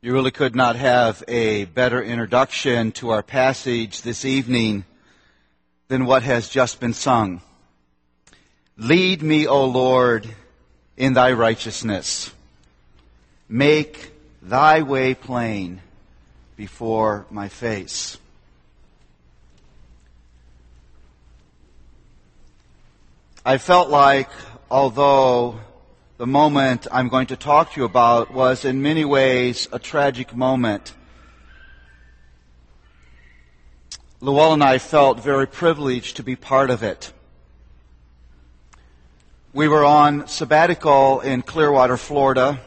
You really could not have a better introduction to our passage this evening than what has just been sung. Lead me, O Lord, in thy righteousness. Make thy way plain before my face. I felt like, although the moment I'm going to talk to you about was in many ways a tragic moment, Luella and I felt very privileged to be part of it. We were on sabbatical in Clearwater, Florida,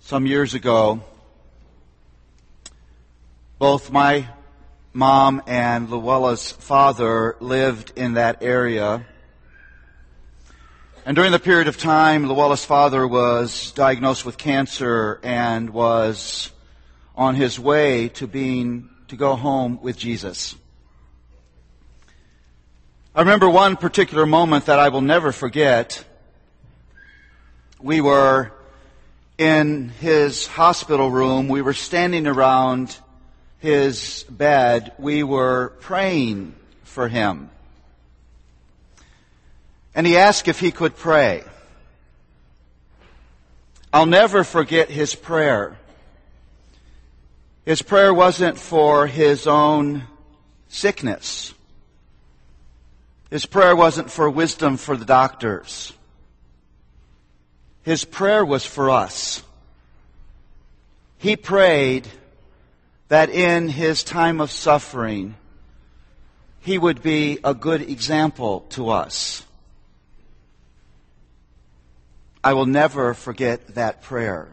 some years ago. Both my mom and Luella's father lived in that area. And during the period of time, Luella's father was diagnosed with cancer and was on his way to go home with Jesus. I remember one particular moment that I will never forget. We were in his hospital room. We were standing around his bed. We were praying for him. And he asked if he could pray. I'll never forget his prayer. His prayer wasn't for his own sickness. His prayer wasn't for wisdom for the doctors. His prayer was for us. He prayed that in his time of suffering, he would be a good example to us. I will never forget that prayer.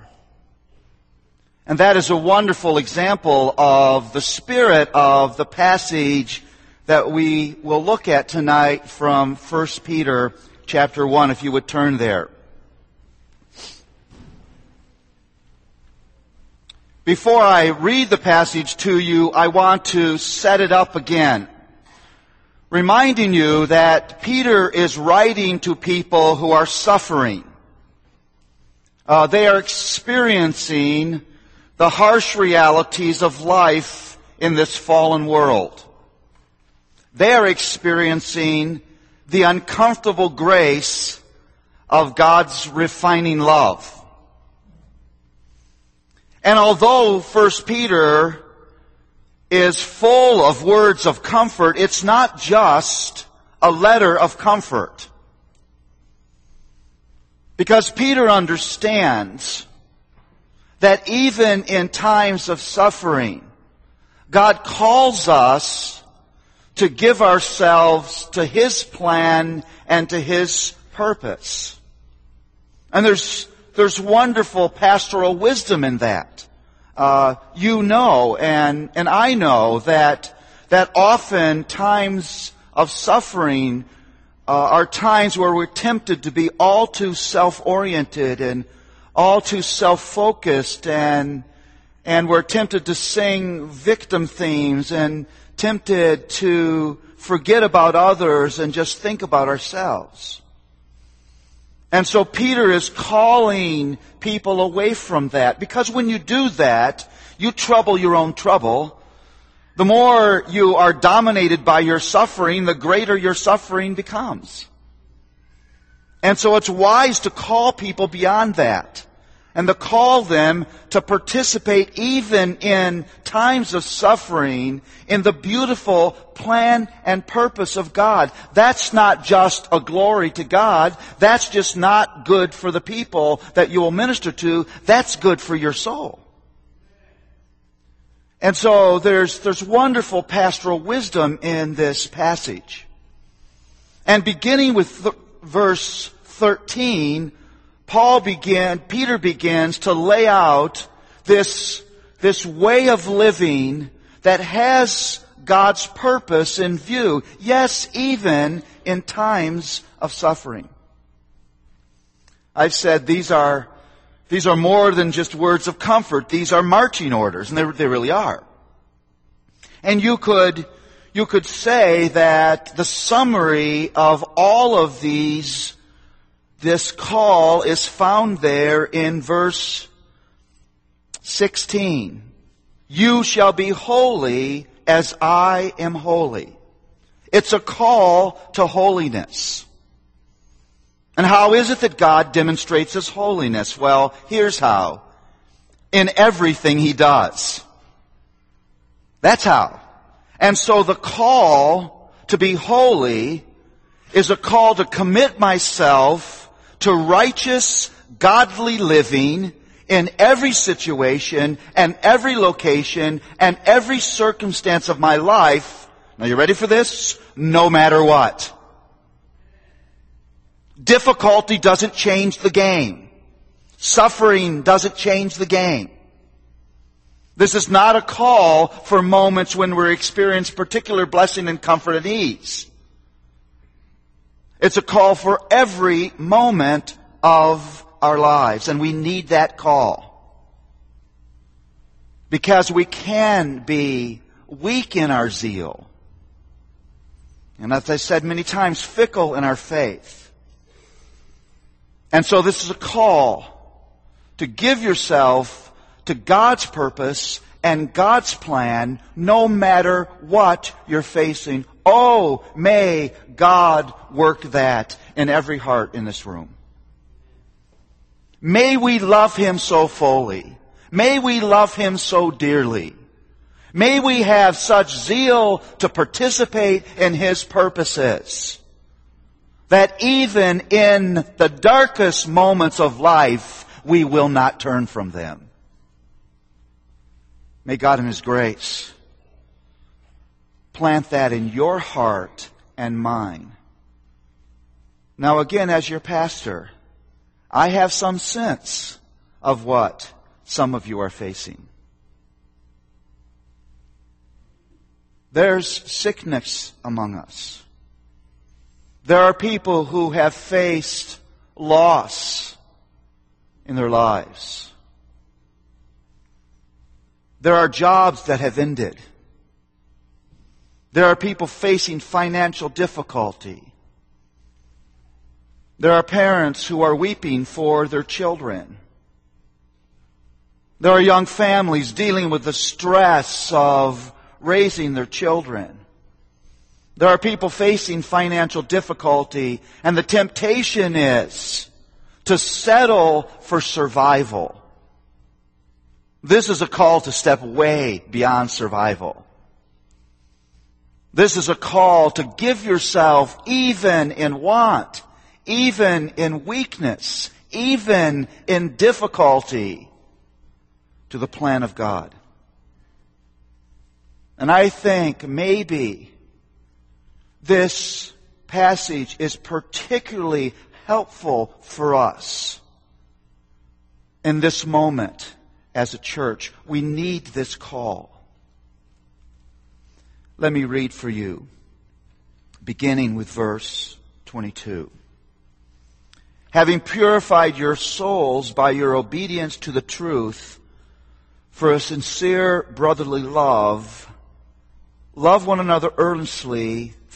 And that is a wonderful example of the spirit of the passage that we will look at tonight from 1 Peter chapter 1, if you would turn there. Before I read the passage to you, I want to set it up again, reminding you that Peter is writing to people who are suffering. They are experiencing the harsh realities of life in this fallen world. They are experiencing the uncomfortable grace of God's refining love. And although 1 Peter is full of words of comfort, it's not just a letter of comfort. Because Peter understands that even in times of suffering, God calls us to give ourselves to His plan and to His purpose. And there's wonderful pastoral wisdom in that. You know, and I know that often times of suffering are times where we're tempted to be all too self-oriented and all too self-focused, and we're tempted to sing victim themes and tempted to forget about others and just think about ourselves. And so Peter is calling people away from that, because when you do that, you trouble your own trouble. The more you are dominated by your suffering, the greater your suffering becomes. And so it's wise to call people beyond that, and to call them to participate even in times of suffering in the beautiful plan and purpose of God. That's not just a glory to God. That's just not good for the people that you will minister to. That's good for your soul. And so there's wonderful pastoral wisdom in this passage. And beginning with verse 13, Peter begins to lay out this way of living that has God's purpose in view. Yes, even in times of suffering. I've said these are more than just words of comfort. These are marching orders, and they really are. And you could say that the summary of all of this call is found there in verse 16. You shall be holy as I am holy. It's a call to holiness. And how is it that God demonstrates His holiness? Well, here's how. In everything He does. That's how. And so the call to be holy is a call to commit myself to righteous, godly living in every situation and every location and every circumstance of my life. Now, you ready for this? No matter what. Difficulty doesn't change the game. Suffering doesn't change the game. This is not a call for moments when we experience particular blessing and comfort and ease. It's a call for every moment of our lives, and we need that call. Because we can be weak in our zeal. And as I said many times, fickle in our faith. And so this is a call to give yourself to God's purpose and God's plan, no matter what you're facing. Oh, may God work that in every heart in this room. May we love Him so fully. May we love Him so dearly. May we have such zeal to participate in His purposes that even in the darkest moments of life, we will not turn from them. May God in His grace plant that in your heart and mine. Now again, as your pastor, I have some sense of what some of you are facing. There's sickness among us. There are people who have faced loss in their lives. There are jobs that have ended. There are people facing financial difficulty. There are parents who are weeping for their children. There are young families dealing with the stress of raising their children. There are people facing financial difficulty, and the temptation is to settle for survival. This is a call to step way beyond survival. This is a call to give yourself even in want, even in weakness, even in difficulty to the plan of God. And I think maybe this passage is particularly helpful for us in this moment as a church. We need this call. Let me read for you, beginning with verse 22. Having purified your souls by your obedience to the truth for a sincere brotherly love, love one another earnestly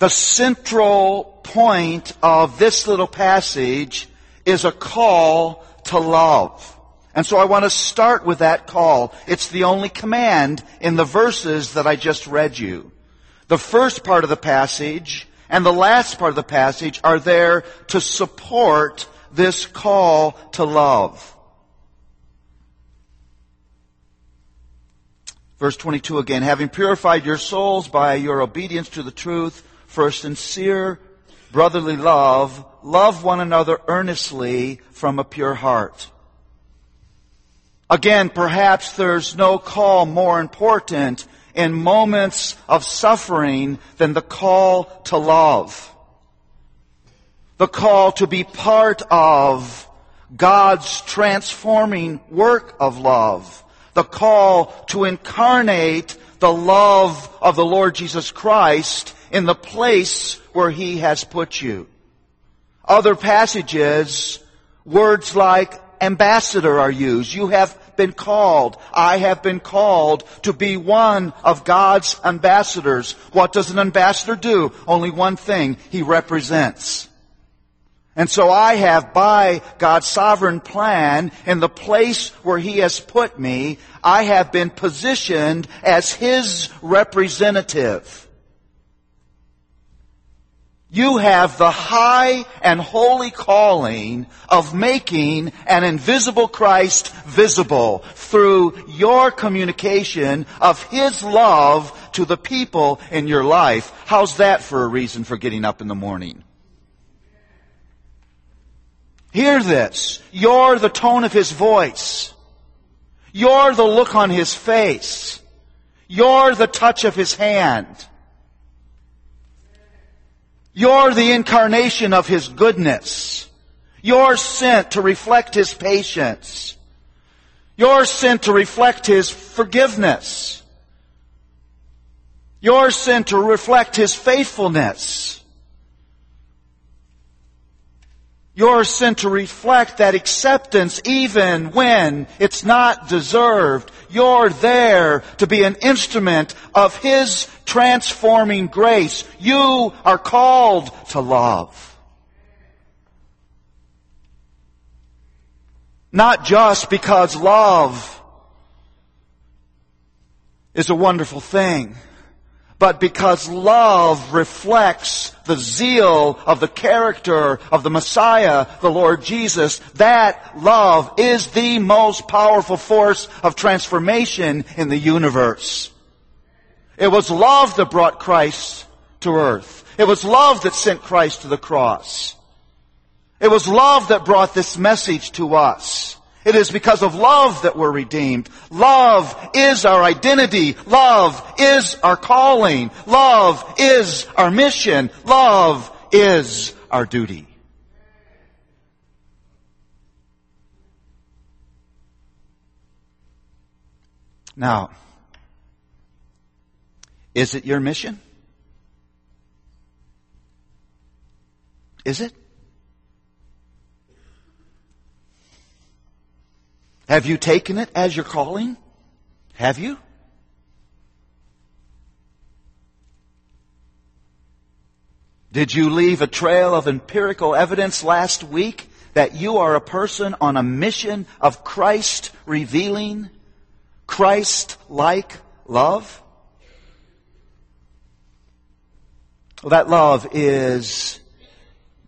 The central point of this little passage is a call to love. And so I want to start with that call. It's the only command in the verses that I just read you. The first part of the passage and the last part of the passage are there to support this call to love. Verse 22 again, having purified your souls by your obedience to the truth for a sincere brotherly love, love one another earnestly from a pure heart. Again, perhaps there's no call more important in moments of suffering than the call to love. The call to be part of God's transforming work of love. the call to incarnate the love of the Lord Jesus Christ in the place where He has put you. Other passages, words like ambassador are used. You have been called. I have been called to be one of God's ambassadors. What does an ambassador do? Only one thing. He represents. And so I have, by God's sovereign plan, in the place where He has put me, I have been positioned as His representative. You have the high and holy calling of making an invisible Christ visible through your communication of His love to the people in your life. How's that for a reason for getting up in the morning? Hear this. You're the tone of His voice. You're the look on His face. You're the touch of His hand. You're the incarnation of His goodness. You're sent to reflect His patience. You're sent to reflect His forgiveness. You're sent to reflect His faithfulness. You're sent to reflect that acceptance even when it's not deserved. You're there to be an instrument of His transforming grace. You are called to love. Not just because love is a wonderful thing, but because love reflects the zeal of the character of the Messiah, the Lord Jesus. That love is the most powerful force of transformation in the universe. It was love that brought Christ to earth. It was love that sent Christ to the cross. It was love that brought this message to us. It is because of love that we're redeemed. Love is our identity. Love is our calling. Love is our mission. Love is our duty. Now, is it your mission? Is it? Have you taken it as your calling? Have you? Did you leave a trail of empirical evidence last week that you are a person on a mission of Christ-revealing, Christ-like love? Well, that love is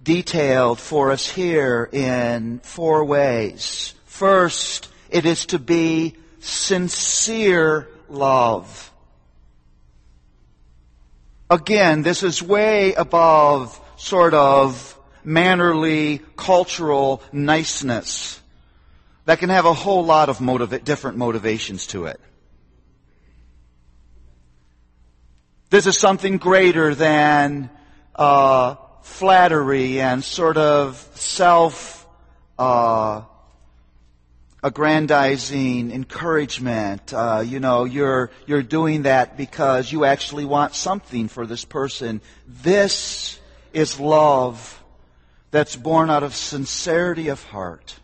detailed for us here in four ways. First, it is to be sincere love. Again, this is way above sort of mannerly, cultural niceness that can have a whole lot of different motivations to it. This is something greater than flattery and sort of self-aggrandizing encouragement. You're doing that because you actually want something for this person. This is love that's born out of sincerity of heart.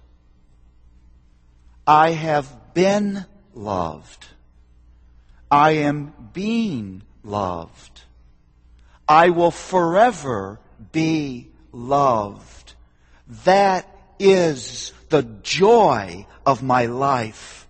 I have been loved. I am being loved. I will forever be loved. That is the joy of my life.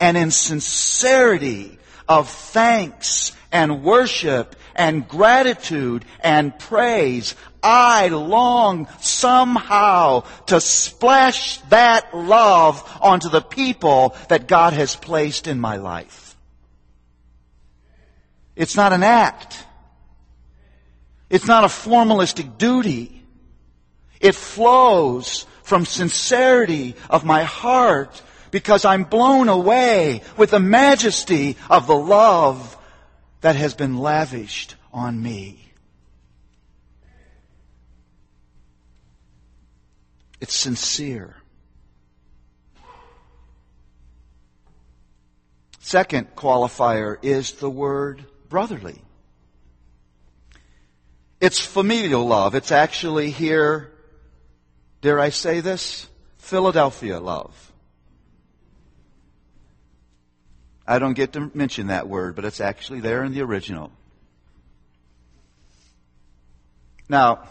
And in sincerity of thanks and worship and gratitude and praise, I long somehow to splash that love onto the people that God has placed in my life. It's not an act. It's not a formalistic duty. It flows from sincerity of my heart, because I'm blown away with the majesty of the love that has been lavished on me. It's sincere. Second qualifier is the word brotherly. It's familial love. It's actually here, dare I say this, Philadelphia love. I don't get to mention that word, but it's actually there in the original. Now,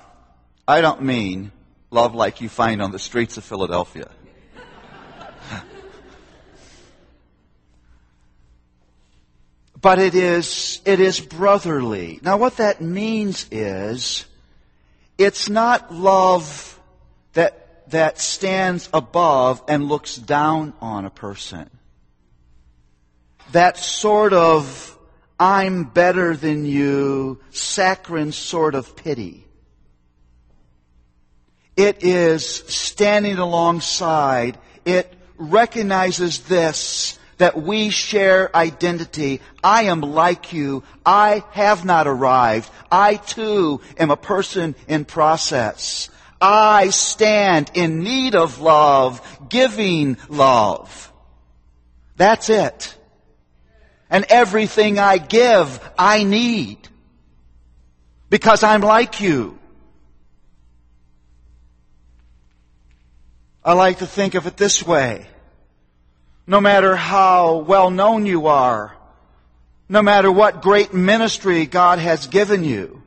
I don't mean love like you find on the streets of Philadelphia. But it is brotherly. Now what that means is, it's not love that stands above and looks down on a person. That sort of, I'm better than you, saccharine sort of pity. It is standing alongside. It recognizes this, that we share identity. I am like you. I have not arrived. I too am a person in process. I stand in need of love, giving love. That's it. And everything I give, I need. Because I'm like you. I like to think of it this way. No matter how well known you are, no matter what great ministry God has given you,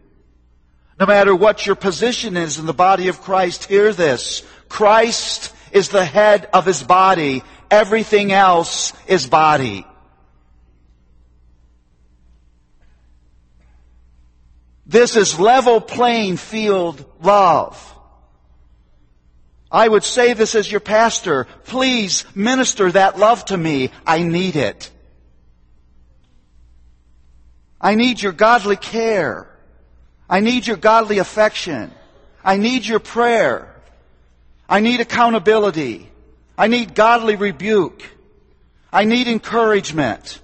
no matter what your position is in the body of Christ, hear this. Christ is the head of His body. Everything else is body. This is level playing field love. I would say this as your pastor. Please minister that love to me. I need it. I need your godly care. I need your godly affection. I need your prayer. I need accountability. I need godly rebuke. I need encouragement.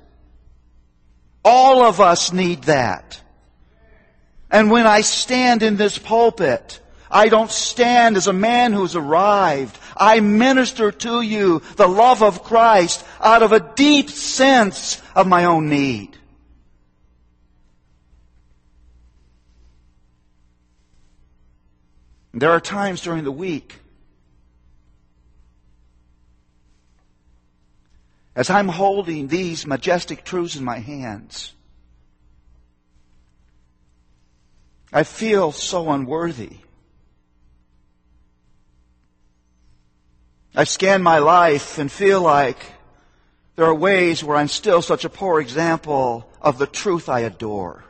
All of us need that. And when I stand in this pulpit, I don't stand as a man who's arrived. I minister to you the love of Christ out of a deep sense of my own need. There are times during the week, as I'm holding these majestic truths in my hands, I feel so unworthy. I scan my life and feel like there are ways where I'm still such a poor example of the truth I adore.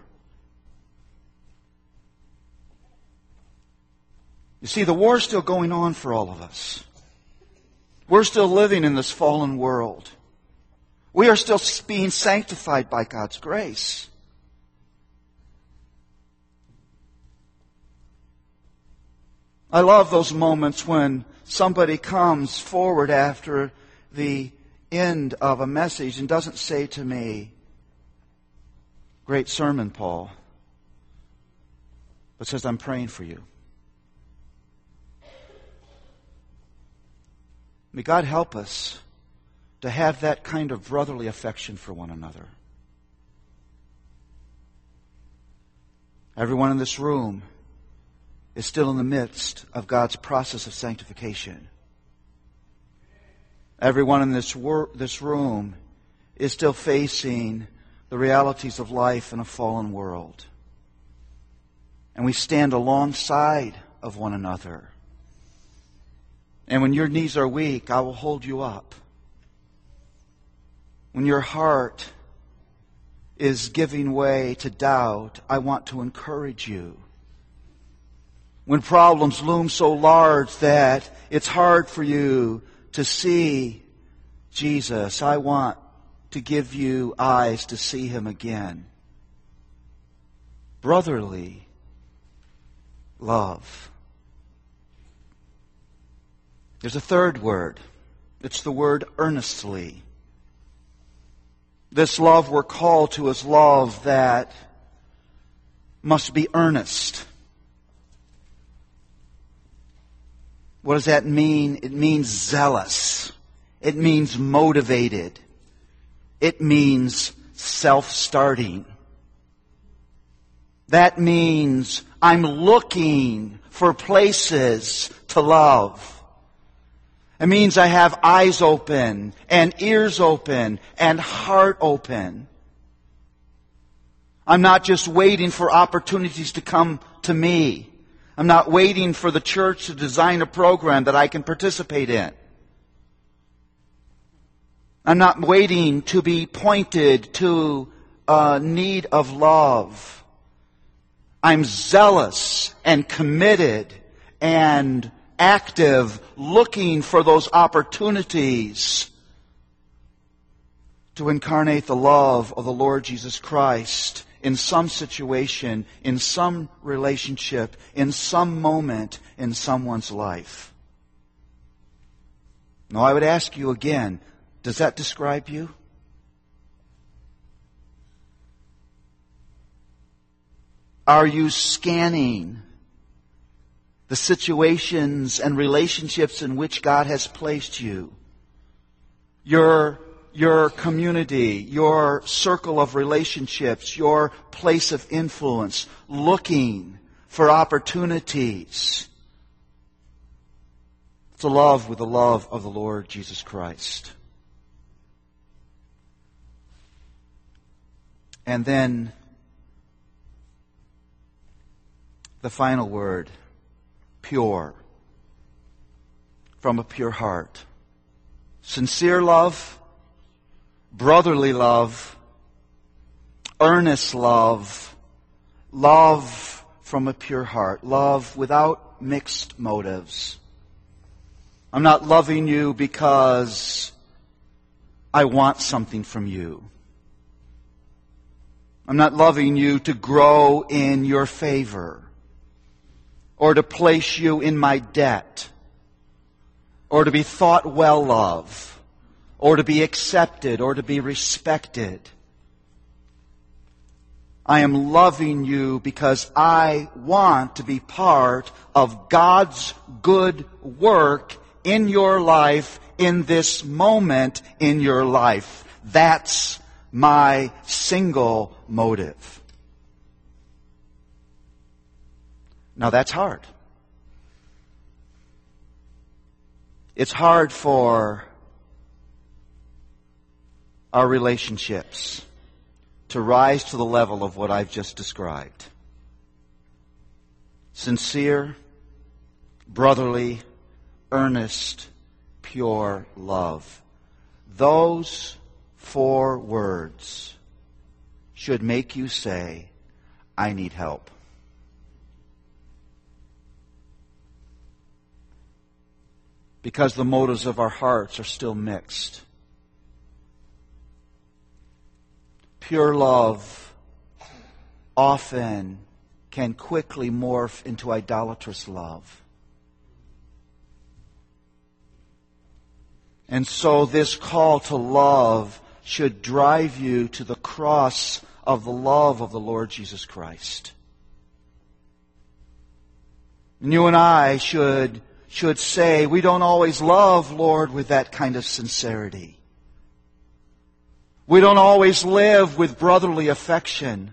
You see, the war's still going on for all of us. We're still living in this fallen world. We are still being sanctified by God's grace. I love those moments when somebody comes forward after the end of a message and doesn't say to me, "Great sermon, Paul," but says, "I'm praying for you." May God help us to have that kind of brotherly affection for one another. Everyone in this room is still in the midst of God's process of sanctification. Everyone in this room is still facing the realities of life in a fallen world. And we stand alongside of one another. And when your knees are weak, I will hold you up. When your heart is giving way to doubt, I want to encourage you. When problems loom so large that it's hard for you to see Jesus, I want to give you eyes to see Him again. Brotherly love. There's a third word. It's the word earnestly. This love we're called to is love that must be earnest. What does that mean? It means zealous. It means motivated. It means self-starting. That means I'm looking for places to love. It means I have eyes open and ears open and heart open. I'm not just waiting for opportunities to come to me. I'm not waiting for the church to design a program that I can participate in. I'm not waiting to be pointed to a need of love. I'm zealous and committed and active, looking for those opportunities to incarnate the love of the Lord Jesus Christ in some situation, in some relationship, in some moment in someone's life. Now, I would ask you again, does that describe you? Are you scanning the situations and relationships in which God has placed you, your community, your circle of relationships, your place of influence, looking for opportunities to love with the love of the Lord Jesus Christ? And then the final word, pure, from a pure heart. Sincere love, brotherly love, earnest love, love from a pure heart, love without mixed motives. I'm not loving you because I want something from you. I'm not loving you to grow in your favor, or to place you in my debt, or to be thought well of, or to be accepted, or to be respected. I am loving you because I want to be part of God's good work in your life, in this moment in your life. That's my single motive. Now that's hard. It's hard for our relationships to rise to the level of what I've just described. Sincere, brotherly, earnest, pure love. Those four words should make you say, I need help. Because the motives of our hearts are still mixed. Pure love often can quickly morph into idolatrous love. And so this call to love should drive you to the cross of the love of the Lord Jesus Christ. And you and I should say, we don't always love, Lord, with that kind of sincerity. We don't always live with brotherly affection.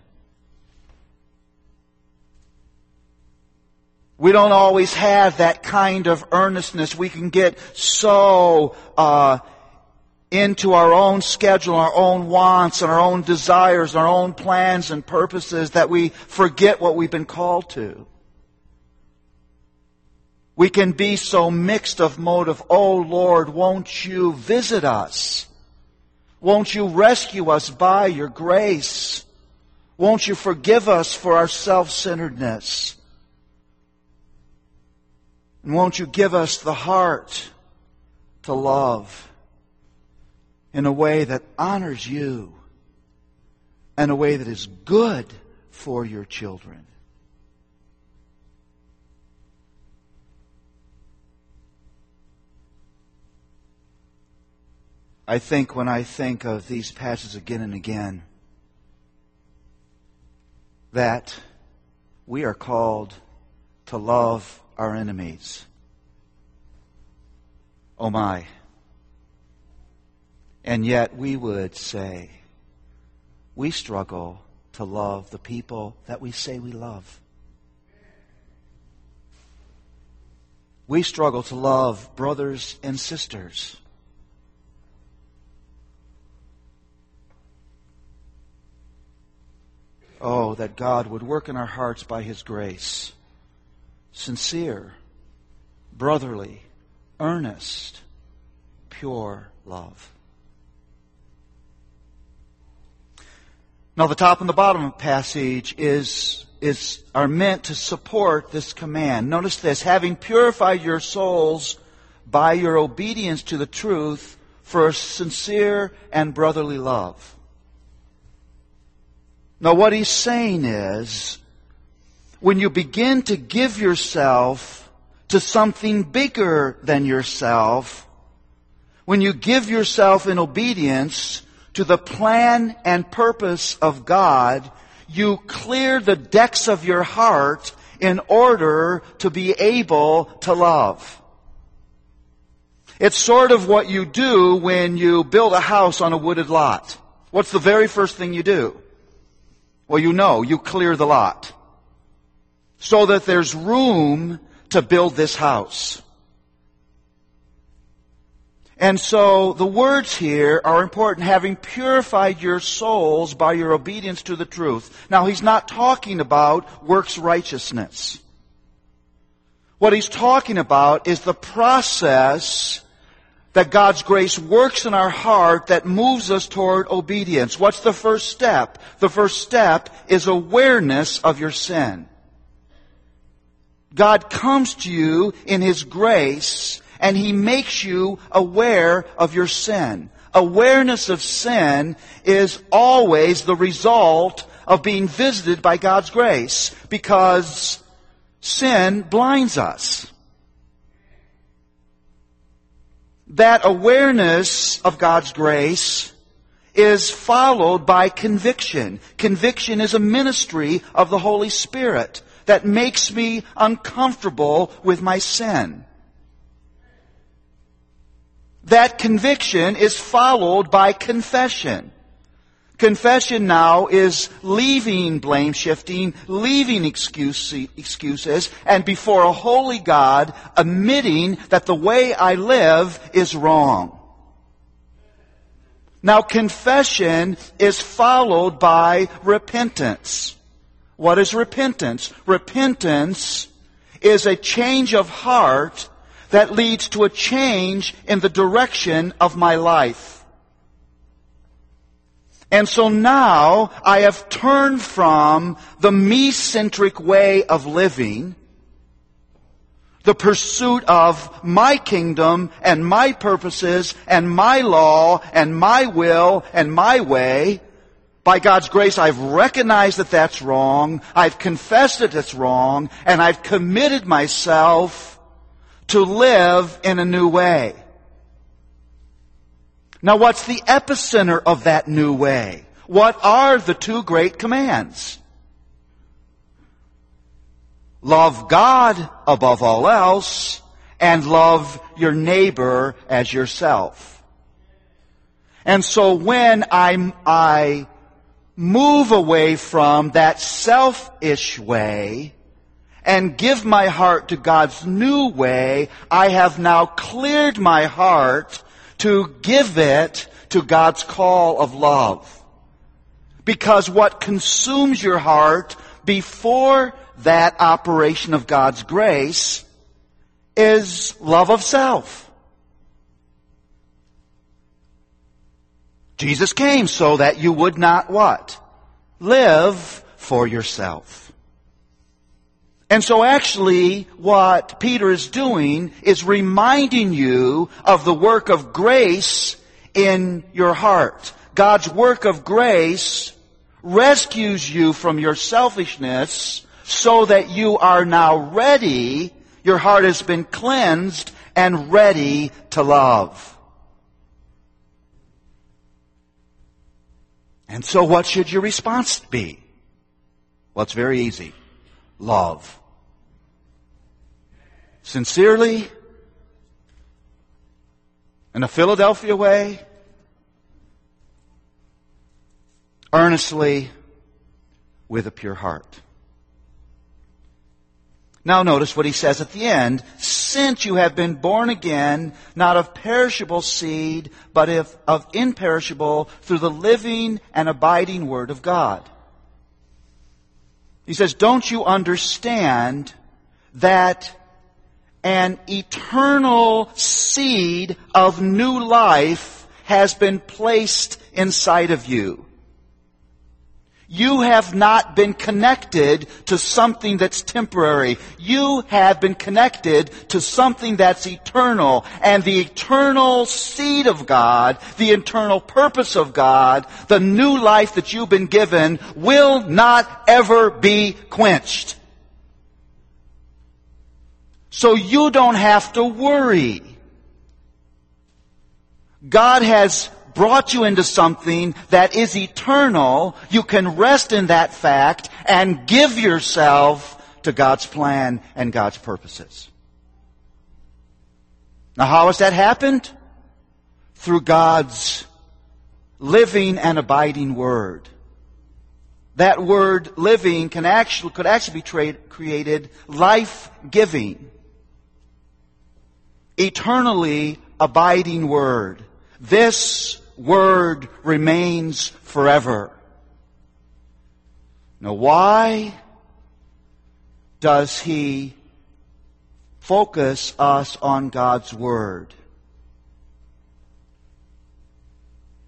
We don't always have that kind of earnestness. We can get so into our own schedule, our own wants, and our own desires, our own plans and purposes that we forget what we've been called to. We can be so mixed of motive, oh Lord, won't you visit us? Won't you rescue us by your grace? Won't you forgive us for our self-centeredness? And won't you give us the heart to love in a way that honors you and a way that is good for your children? I think when I think of these passages again and again, that we are called to love our enemies. Oh my. And yet we would say we struggle to love the people that we say we love. We struggle to love brothers and sisters. Oh, that God would work in our hearts by His grace, sincere, brotherly, earnest, pure love. Now, the top and the bottom of the passage are meant to support this command. Notice this, having purified your souls by your obedience to the truth for sincere and brotherly love. Now, what he's saying is, when you begin to give yourself to something bigger than yourself, when you give yourself in obedience to the plan and purpose of God, you clear the decks of your heart in order to be able to love. It's sort of what you do when you build a house on a wooded lot. What's the very first thing you do? Well, you know, you clear the lot so that there's room to build this house. And so the words here are important, having purified your souls by your obedience to the truth. Now, he's not talking about works righteousness. What he's talking about is the process that God's grace works in our heart that moves us toward obedience. What's the first step? The first step is awareness of your sin. God comes to you in His grace, and He makes you aware of your sin. Awareness of sin is always the result of being visited by God's grace, because sin blinds us. That awareness of God's grace is followed by conviction. Conviction is a ministry of the Holy Spirit that makes me uncomfortable with my sin. That conviction is followed by confession. Confession now is leaving blame shifting, leaving excuses, and before a holy God, admitting that the way I live is wrong. Now, confession is followed by repentance. What is repentance? Repentance is a change of heart that leads to a change in the direction of my life. And so now I have turned from the me-centric way of living, the pursuit of my kingdom and my purposes and my law and my will and my way. By God's grace, I've recognized that that's wrong. I've confessed that it's wrong. And I've committed myself to live in a new way. Now, what's the epicenter of that new way? What are the two great commands? Love God above all else, and love your neighbor as yourself. And so when I move away from that selfish way and give my heart to God's new way, I have now cleared my heart to give it to God's call of love. Because what consumes your heart before that operation of God's grace is love of self. Jesus came so that you would not what? Live for yourself. And so actually what Peter is doing is reminding you of the work of grace in your heart. God's work of grace rescues you from your selfishness so that you are now ready, your heart has been cleansed and ready to love. And so what should your response be? Well, it's very easy. Love. Sincerely, in a Philadelphia way, earnestly with a pure heart. Now notice what he says at the end. Since you have been born again, not of perishable seed, but of imperishable, through the living and abiding Word of God. He says, don't you understand that an eternal seed of new life has been placed inside of you? You have not been connected to something that's temporary. You have been connected to something that's eternal. And the eternal seed of God, the eternal purpose of God, the new life that you've been given will not ever be quenched. So you don't have to worry. God has brought you into something that is eternal. You can rest in that fact and give yourself to God's plan and God's purposes. Now, how has that happened? Through God's living and abiding Word. That word living could actually be created life-giving. Eternally abiding Word. This Word remains forever. Now, why does he focus us on God's Word?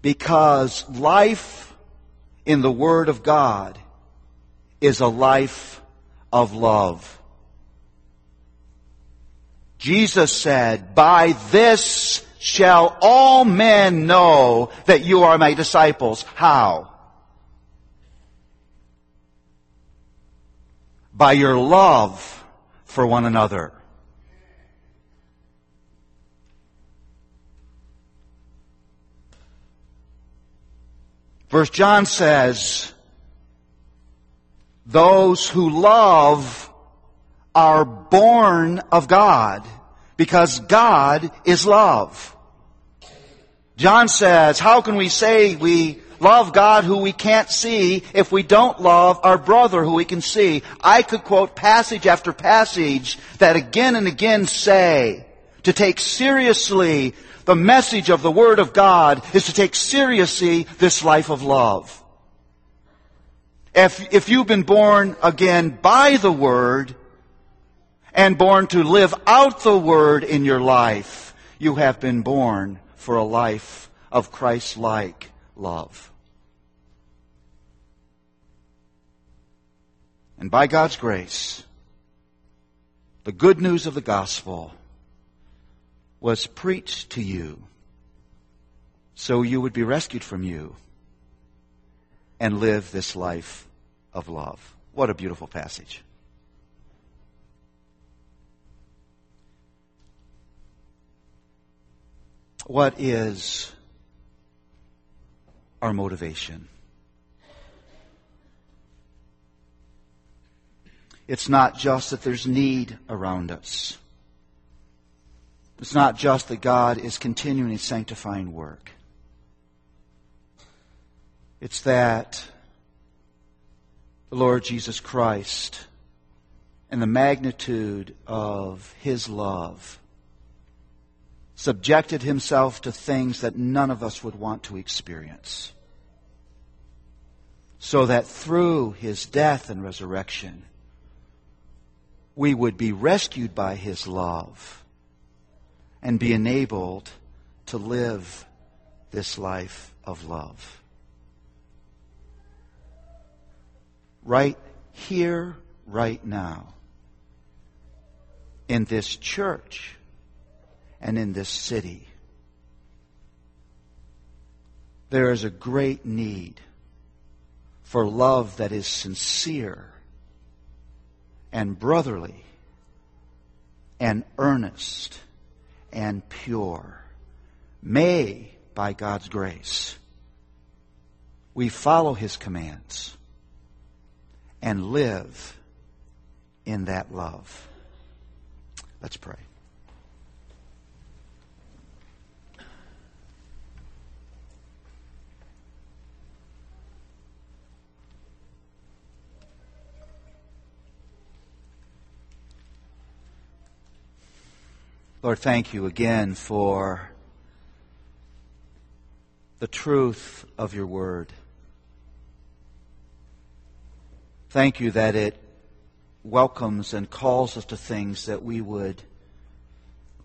Because life in the Word of God is a life of love. Jesus said, by this shall all men know that you are my disciples. How? By your love for one another. First John says, those who love are born of God, because God is love. John says, how can we say we love God who we can't see if we don't love our brother who we can see? I could quote passage after passage that again and again say to take seriously the message of the Word of God is to take seriously this life of love. If you've been born again by the Word, and born to live out the Word in your life, you have been born for a life of Christ-like love. And by God's grace, the good news of the gospel was preached to you so you would be rescued from you and live this life of love. What a beautiful passage. What is our motivation? It's not just that there's need around us. It's not just that God is continuing His sanctifying work. It's that the Lord Jesus Christ and the magnitude of His love subjected Himself to things that none of us would want to experience, so that through His death and resurrection, we would be rescued by His love and be enabled to live this life of love. Right here, right now, in this church, and in this city, there is a great need for love that is sincere and brotherly and earnest and pure. May, by God's grace, we follow His commands and live in that love. Let's pray. Lord, thank you again for the truth of your word. Thank you that it welcomes and calls us to things that we would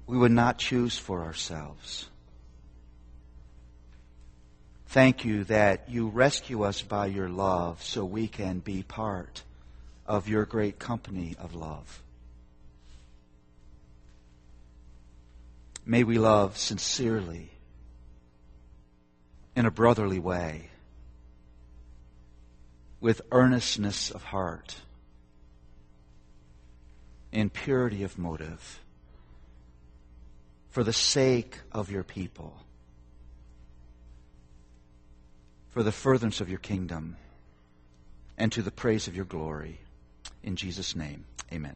not choose for ourselves. Thank you that you rescue us by your love so we can be part of your great company of love. May we love sincerely, in a brotherly way, with earnestness of heart, in purity of motive, for the sake of your people, for the furtherance of your kingdom, and to the praise of your glory. In Jesus' name, amen.